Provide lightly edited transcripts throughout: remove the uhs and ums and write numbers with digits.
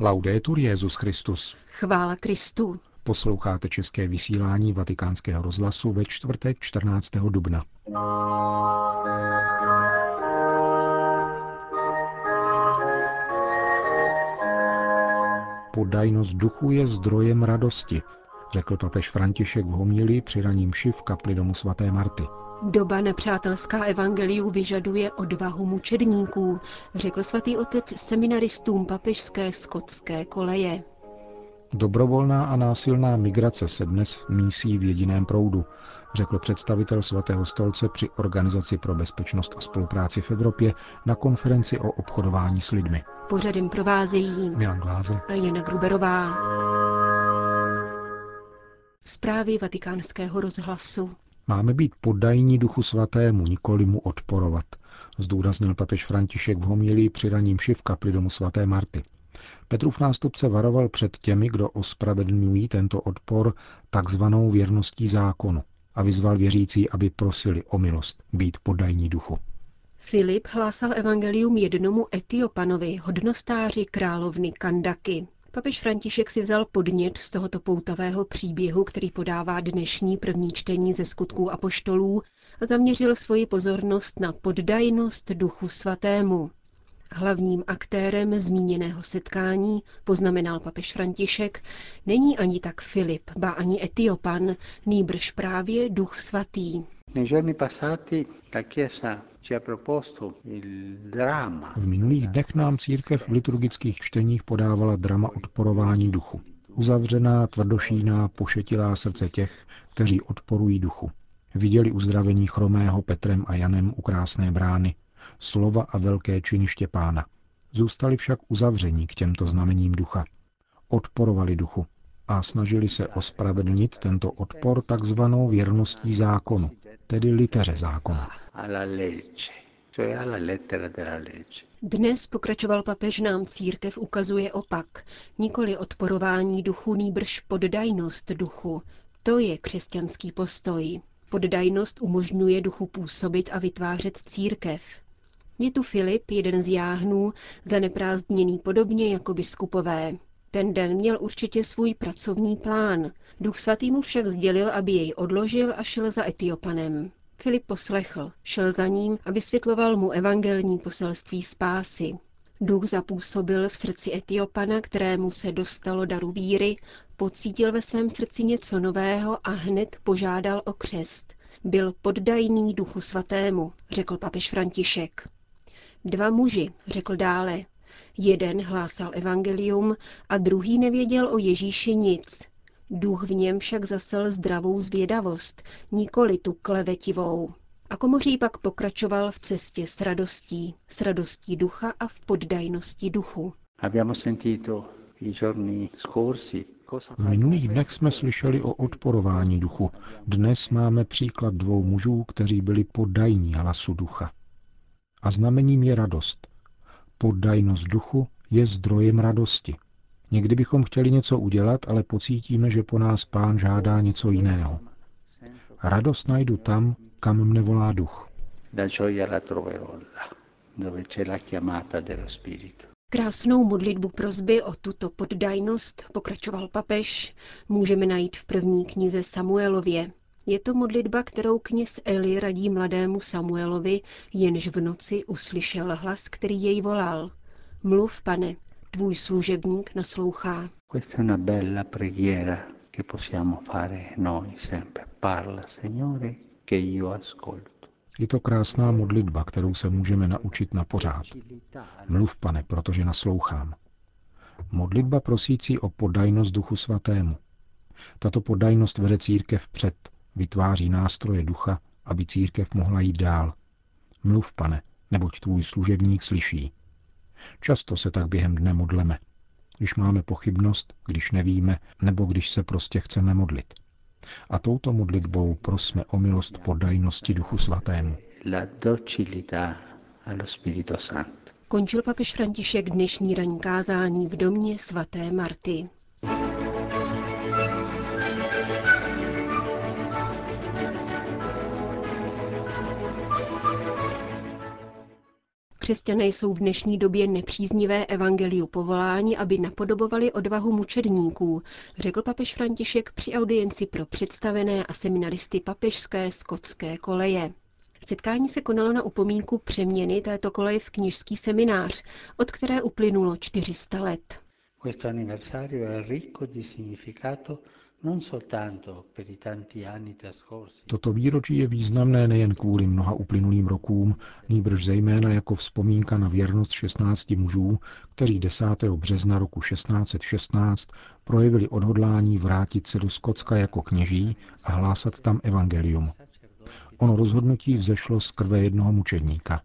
Laudetur Jesus Christus. Chvála Kristu. Posloucháte české vysílání Vatikánského rozhlasu ve čtvrtek 14. dubna. Poddajnost duchu je zdrojem radosti, řekl papež František v homilii při ranní mši v kapli domu svaté Marty. Doba nepřátelská evangeliu vyžaduje odvahu mučedníků, řekl svatý otec seminaristům papežské skotské koleje. Dobrovolná a násilná migrace se dnes mísí v jediném proudu, řekl představitel Svatého stolce při Organizaci pro bezpečnost a spolupráci v Evropě na konferenci o obchodování s lidmi. Pořadem provázejí Milan Glázer a Jana Gruberová. Zprávy Vatikánského rozhlasu. Máme být poddajní Duchu Svatému, nikoli mu odporovat, zdůraznil papež František v homilii při ranní mši v kapli domu svaté Marty. Petrův nástupce varoval před těmi, kdo ospravedlňují tento odpor takzvanou věrností zákonu a vyzval věřící, aby prosili o milost, být poddajní duchu. Filip hlásal evangelium jednomu Etiopanovi, hodnostáři královny Kandaky. Papež František si vzal podnět z tohoto poutavého příběhu, který podává dnešní první čtení ze Skutků apoštolů, a zaměřil svoji pozornost na poddajnost Duchu Svatému. Hlavním aktérem zmíněného setkání, poznamenal papež František, není ani tak Filip, ba ani Etiopan, nýbrž právě Duch Svatý. V minulých dnech nám církev v liturgických čteních podávala drama odporování duchu. Uzavřená, tvrdošíná, pošetilá srdce těch, kteří odporují duchu. Viděli uzdravení chromého Petrem a Janem u Krásné brány, slova a velké činy Štěpána. Zůstali však uzavření k těmto znamením ducha. Odporovali duchu a snažili se ospravedlnit tento odpor takzvanou věrností zákonu, tedy liteře zákona. Dnes, pokračoval papež, nám církev ukazuje opak. Nikoli odporování duchu, nýbrž poddajnost duchu. To je křesťanský postoj. Poddajnost umožňuje duchu působit a vytvářet církev. Je tu Filip, jeden z jáhnů, zaneprázdněný podobně jako biskupové. Ten den měl určitě svůj pracovní plán. Duch Svatý mu však sdělil, aby jej odložil, a šel za Etiopanem. Filip poslechl, šel za ním a vysvětloval mu evangelní poselství spásy. Duch zapůsobil v srdci Etiopana, kterému se dostalo daru víry, pocítil ve svém srdci něco nového a hned požádal o křest. Byl poddajný Duchu Svatému, řekl papež František. Dva muži, řekl dále. Jeden hlásal evangelium a druhý nevěděl o Ježíši nic. Duch v něm však zasel zdravou zvědavost, nikoli tu klevetivou. A komoří pak pokračoval v cestě s radostí ducha a v poddajnosti duchu. V minulých dnech jsme slyšeli o odporování duchu. Dnes máme příklad dvou mužů, kteří byli poddajní hlasu ducha. A znamením je radost. Poddajnost duchu je zdrojem radosti. Někdy bychom chtěli něco udělat, ale pocítíme, že po nás Pán žádá něco jiného. Radost najdu tam, kam mne volá duch. Krásnou modlitbu prosby o tuto poddajnost, pokračoval papež, můžeme najít v první knize Samuelově. Je to modlitba, kterou kněz Eli radí mladému Samuelovi, jenž v noci uslyšel hlas, který jej volal. Mluv, Pane, tvůj služebník naslouchá. Je to krásná modlitba, kterou se můžeme naučit na pořád. Mluv, Pane, protože naslouchám. Modlitba prosící o poddajnost Duchu Svatému. Tato poddajnost vede církev před, vytváří nástroje ducha, aby církev mohla jít dál. Mluv, Pane, neboť tvůj služebník slyší. Často se tak během dne modleme, když máme pochybnost, když nevíme, nebo když se prostě chceme modlit. A touto modlitbou prosme o milost poddajnosti Duchu Svatému. Končil papež František dnešní ranní kázání v domě svaté Marty. Křesťané jsou v dnešní době nepříznivé evangeliu povoláni, aby napodobovali odvahu mučedníků, řekl papež František při audienci pro představené a seminaristy papežské skotské koleje. Setkání se konalo na upomínku přeměny této koleje v kněžský seminář, od které uplynulo 400 let. Questo anniversario è ricco di significato. Toto výročí je významné nejen kvůli mnoha uplynulým rokům, nýbrž zejména jako vzpomínka na věrnost 16 mužů, kteří 10. března roku 1616 projevili odhodlání vrátit se do Skotska jako kněží a hlásat tam evangelium. Ono rozhodnutí vzešlo z krve jednoho mučedníka.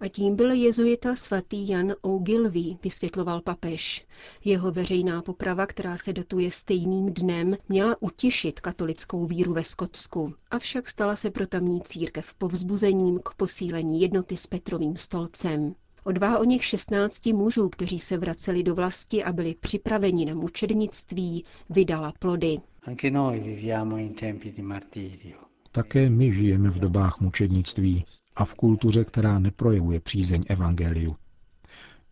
A tím byl jezuita svatý Jan O'Gilvy, vysvětloval papež. Jeho veřejná poprava, která se datuje stejným dnem, měla utěšit katolickou víru ve Skotsku, avšak stala se pro tamní církev povzbuzením k posílení jednoty s Petrovým stolcem. Odvaha o něch 16 mužů, kteří se vraceli do vlasti a byli připraveni na mučednictví, vydala plody. Anche noi viviamo in tempi di martirio. Také my žijeme v dobách mučednictví a v kultuře, která neprojevuje přízeň evangeliu.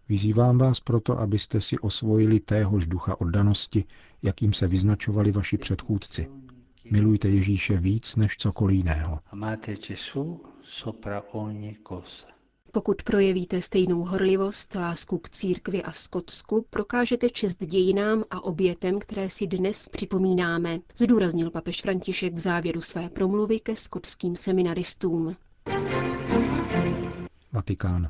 Vyzývám vás proto, abyste si osvojili téhož ducha oddanosti, jakým se vyznačovali vaši předchůdci. Milujte Ježíše víc než cokoliv jiného. Pokud projevíte stejnou horlivost, lásku k církvi a Skotsku, prokážete čest dějinám a obětem, které si dnes připomínáme, zdůraznil papež František v závěru své promluvy ke skotským seminaristům. Vatikán.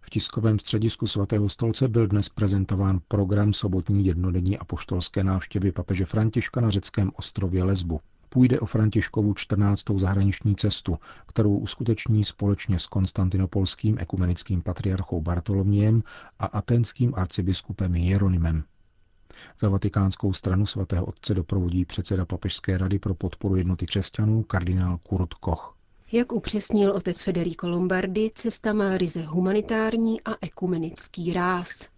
V tiskovém středisku svatého stolce byl dnes prezentován program sobotní jednodenní apoštolské návštěvy papeže Františka na řeckém ostrově Lesbu. Půjde o Františkovu 14. zahraniční cestu, kterou uskuteční společně s konstantinopolským ekumenickým patriarchou Bartolomiem a aténským arcibiskupem Jeronymem. Za vatikánskou stranu svatého otce doprovodí předseda Papežské rady pro podporu jednoty křesťanů kardinál Kurt Koch. Jak upřesnil otec Federico Lombardi, cesta má ryze humanitární a ekumenický ráz.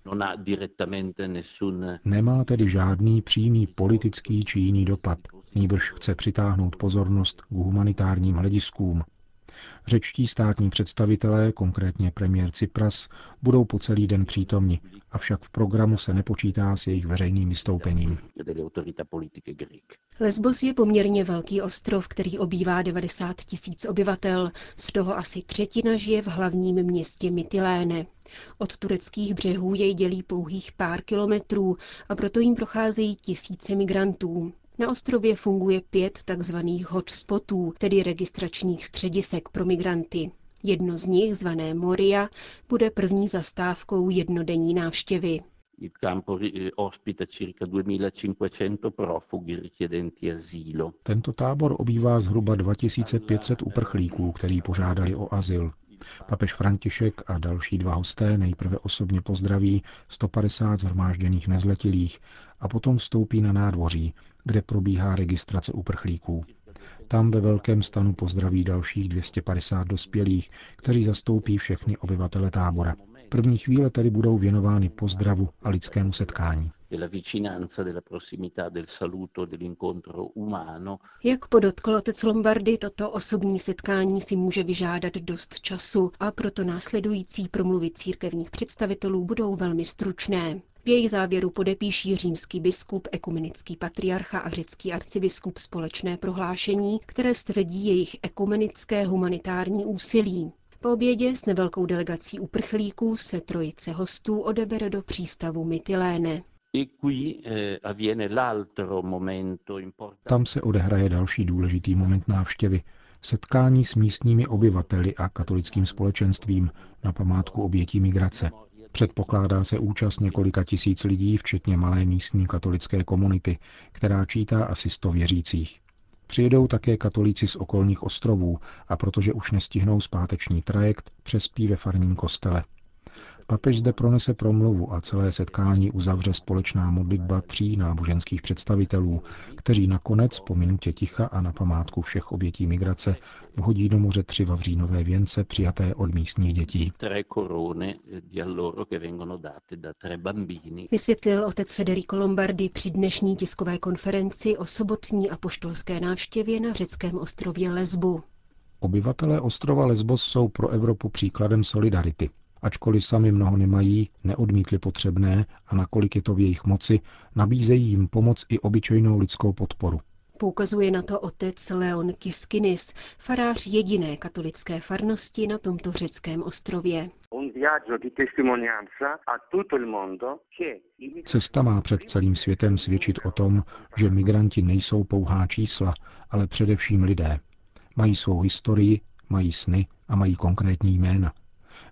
Nemá tedy žádný přímý politický či jiný dopad, nýbrž chce přitáhnout pozornost k humanitárním hlediskům. Řečtí státní představitelé, konkrétně premiér Cipras, budou po celý den přítomni, avšak v programu se nepočítá s jejich veřejným vystoupením. Lesbos je poměrně velký ostrov, který obývá 90 000 obyvatel, z toho asi 1/3 žije v hlavním městě Mytilene. Od tureckých břehů jej dělí pouhých pár kilometrů a proto jim procházejí tisíce migrantů. Na ostrově funguje 5 tzv. Hotspotů, tedy registračních středisek pro migranty. Jedno z nich, zvané Moria, bude první zastávkou jednodenní návštěvy. Tento tábor obývá zhruba 2500 uprchlíků, kteří požádali o azyl. Papež František a další 2 hosté nejprve osobně pozdraví 150 shromážděných nezletilých a potom vstoupí na nádvoří, kde probíhá registrace uprchlíků. Tam ve velkém stanu pozdraví dalších 250 dospělých, kteří zastoupí všechny obyvatele tábora. První chvíle tedy budou věnovány pozdravu a lidskému setkání. Jak podotkl otec Lombardi, toto osobní setkání si může vyžádat dost času a proto následující promluvy církevních představitelů budou velmi stručné. V jejich závěru podepíší římský biskup, ekumenický patriarcha a řecký arcibiskup společné prohlášení, které stvrdí jejich ekumenické humanitární úsilí. Po obědě s nevelkou delegací uprchlíků se trojice hostů odebere do přístavu Mytilene. Tam se odehraje další důležitý moment návštěvy. Setkání s místními obyvateli a katolickým společenstvím na památku obětí migrace. Předpokládá se účast několika tisíc lidí, včetně malé místní katolické komunity, která čítá asi 100 věřících. Přijedou také katolíci z okolních ostrovů a protože už nestihnou zpáteční trajekt, přespí ve farním kostele. Papež zde pronese promluvu a celé setkání uzavře společná modlitba 3 náboženských představitelů, kteří nakonec po minutě ticha a na památku všech obětí migrace vhodí do moře 3 vavřínové věnce přijaté od místních dětí. Vysvětlil otec Federico Lombardi při dnešní tiskové konferenci o sobotní apoštolské návštěvě na řeckém ostrově Lesbu. Obyvatelé ostrova Lesbos jsou pro Evropu příkladem solidarity. Ačkoliv sami mnoho nemají, neodmítli potřebné a nakolik je to v jejich moci, nabízejí jim pomoc i obyčejnou lidskou podporu. Poukazuje na to otec Leon Kiskinis, farář jediné katolické farnosti na tomto řeckém ostrově. Cesta má před celým světem svědčit o tom, že migranti nejsou pouhá čísla, ale především lidé. Mají svou historii, mají sny a mají konkrétní jména.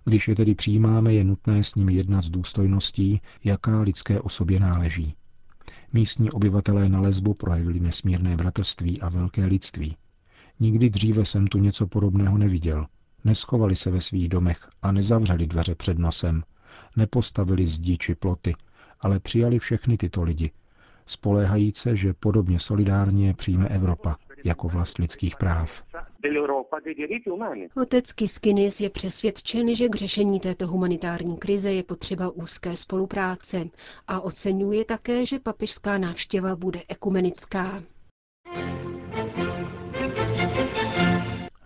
Když je tedy přijímáme, je nutné s nimi jednat s důstojností, jaká lidské osobě náleží. Místní obyvatelé na Lesbu projevili nesmírné bratrství a velké lidství. Nikdy dříve jsem tu něco podobného neviděl. Neschovali se ve svých domech a nezavřeli dveře před nosem. Nepostavili zdi či ploty, ale přijali všechny tyto lidi, spoléhajíc se, že podobně solidárně přijme Evropa jako vlast lidských práv. Otec Kiskinis je přesvědčen, že k řešení této humanitární krize je potřeba úzké spolupráce a oceňuje také, že papežská návštěva bude ekumenická.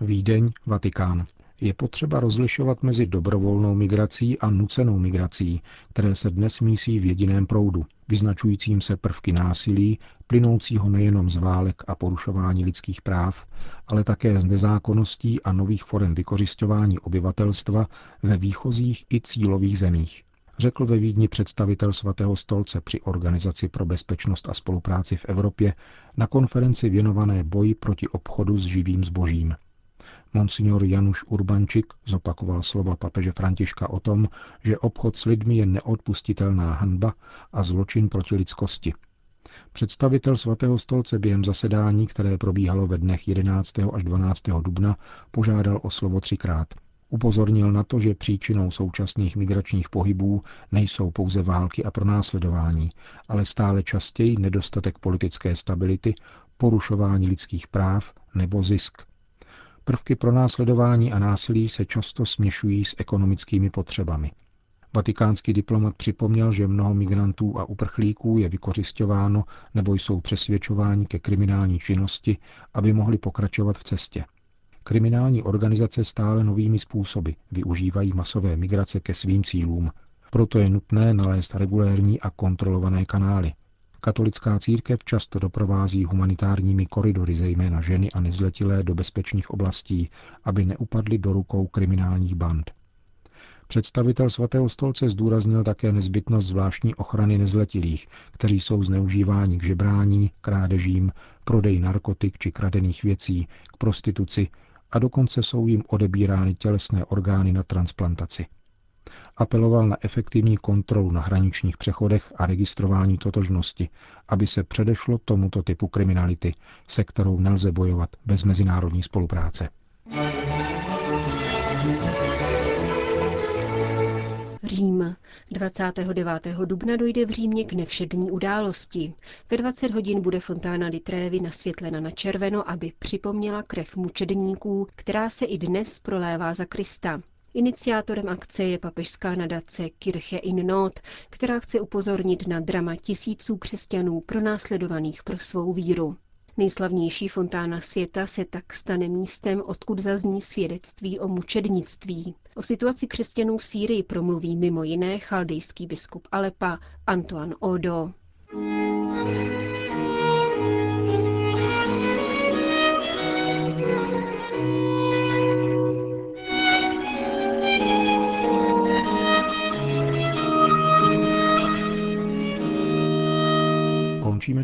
Vídeň, Vatikán. Je potřeba rozlišovat mezi dobrovolnou migrací a nucenou migrací, které se dnes mísí v jediném proudu, vyznačujícím se prvky násilí, plynoucího nejenom z válek a porušování lidských práv, ale také z nezákonností a nových forem vykořisťování obyvatelstva ve výchozích i cílových zemích. Řekl ve Vídni představitel Svatého stolce při Organizaci pro bezpečnost a spolupráci v Evropě na konferenci věnované boji proti obchodu s živým zbožím. Monsignor Januš Urbančik zopakoval slova papeže Františka o tom, že obchod s lidmi je neodpustitelná hanba a zločin proti lidskosti. Představitel Svatého stolce během zasedání, které probíhalo ve dnech 11. až 12. dubna, požádal o slovo třikrát. Upozornil na to, že příčinou současných migračních pohybů nejsou pouze války a pronásledování, ale stále častěji nedostatek politické stability, porušování lidských práv nebo zisk. Prvky pronásledování a násilí se často směšují s ekonomickými potřebami. Vatikánský diplomat připomněl, že mnoho migrantů a uprchlíků je vykořisťováno nebo jsou přesvědčováni ke kriminální činnosti, aby mohli pokračovat v cestě. Kriminální organizace stále novými způsoby využívají masové migrace ke svým cílům. Proto je nutné nalézt regulérní a kontrolované kanály. Katolická církev často doprovází humanitárními koridory, zejména ženy a nezletilé, do bezpečných oblastí, aby neupadly do rukou kriminálních band. Představitel Svatého stolce zdůraznil také nezbytnost zvláštní ochrany nezletilých, kteří jsou zneužíváni k žebrání, krádežím, prodeji narkotik či kradených věcí, k prostituci a dokonce jsou jim odebírány tělesné orgány na transplantaci. Apeloval na efektivní kontrolu na hraničních přechodech a registrování totožnosti, aby se předešlo tomuto typu kriminality, se kterou nelze bojovat bez mezinárodní spolupráce. Řím. 29. dubna dojde v Římě k nevšední události. Ve 20 hodin bude fontána di Trevi nasvětlena na červeno, aby připomněla krev mučedníků, která se i dnes prolévá za Krista. Iniciátorem akce je papežská nadace Kirche in Not, která chce upozornit na drama tisíců křesťanů pronásledovaných pro svou víru. Nejslavnější fontána světa se tak stane místem, odkud zazní svědectví o mučednictví. O situaci křesťanů v Sýrii promluví mimo jiné chaldejský biskup Alepa Antoine Odo. Končíme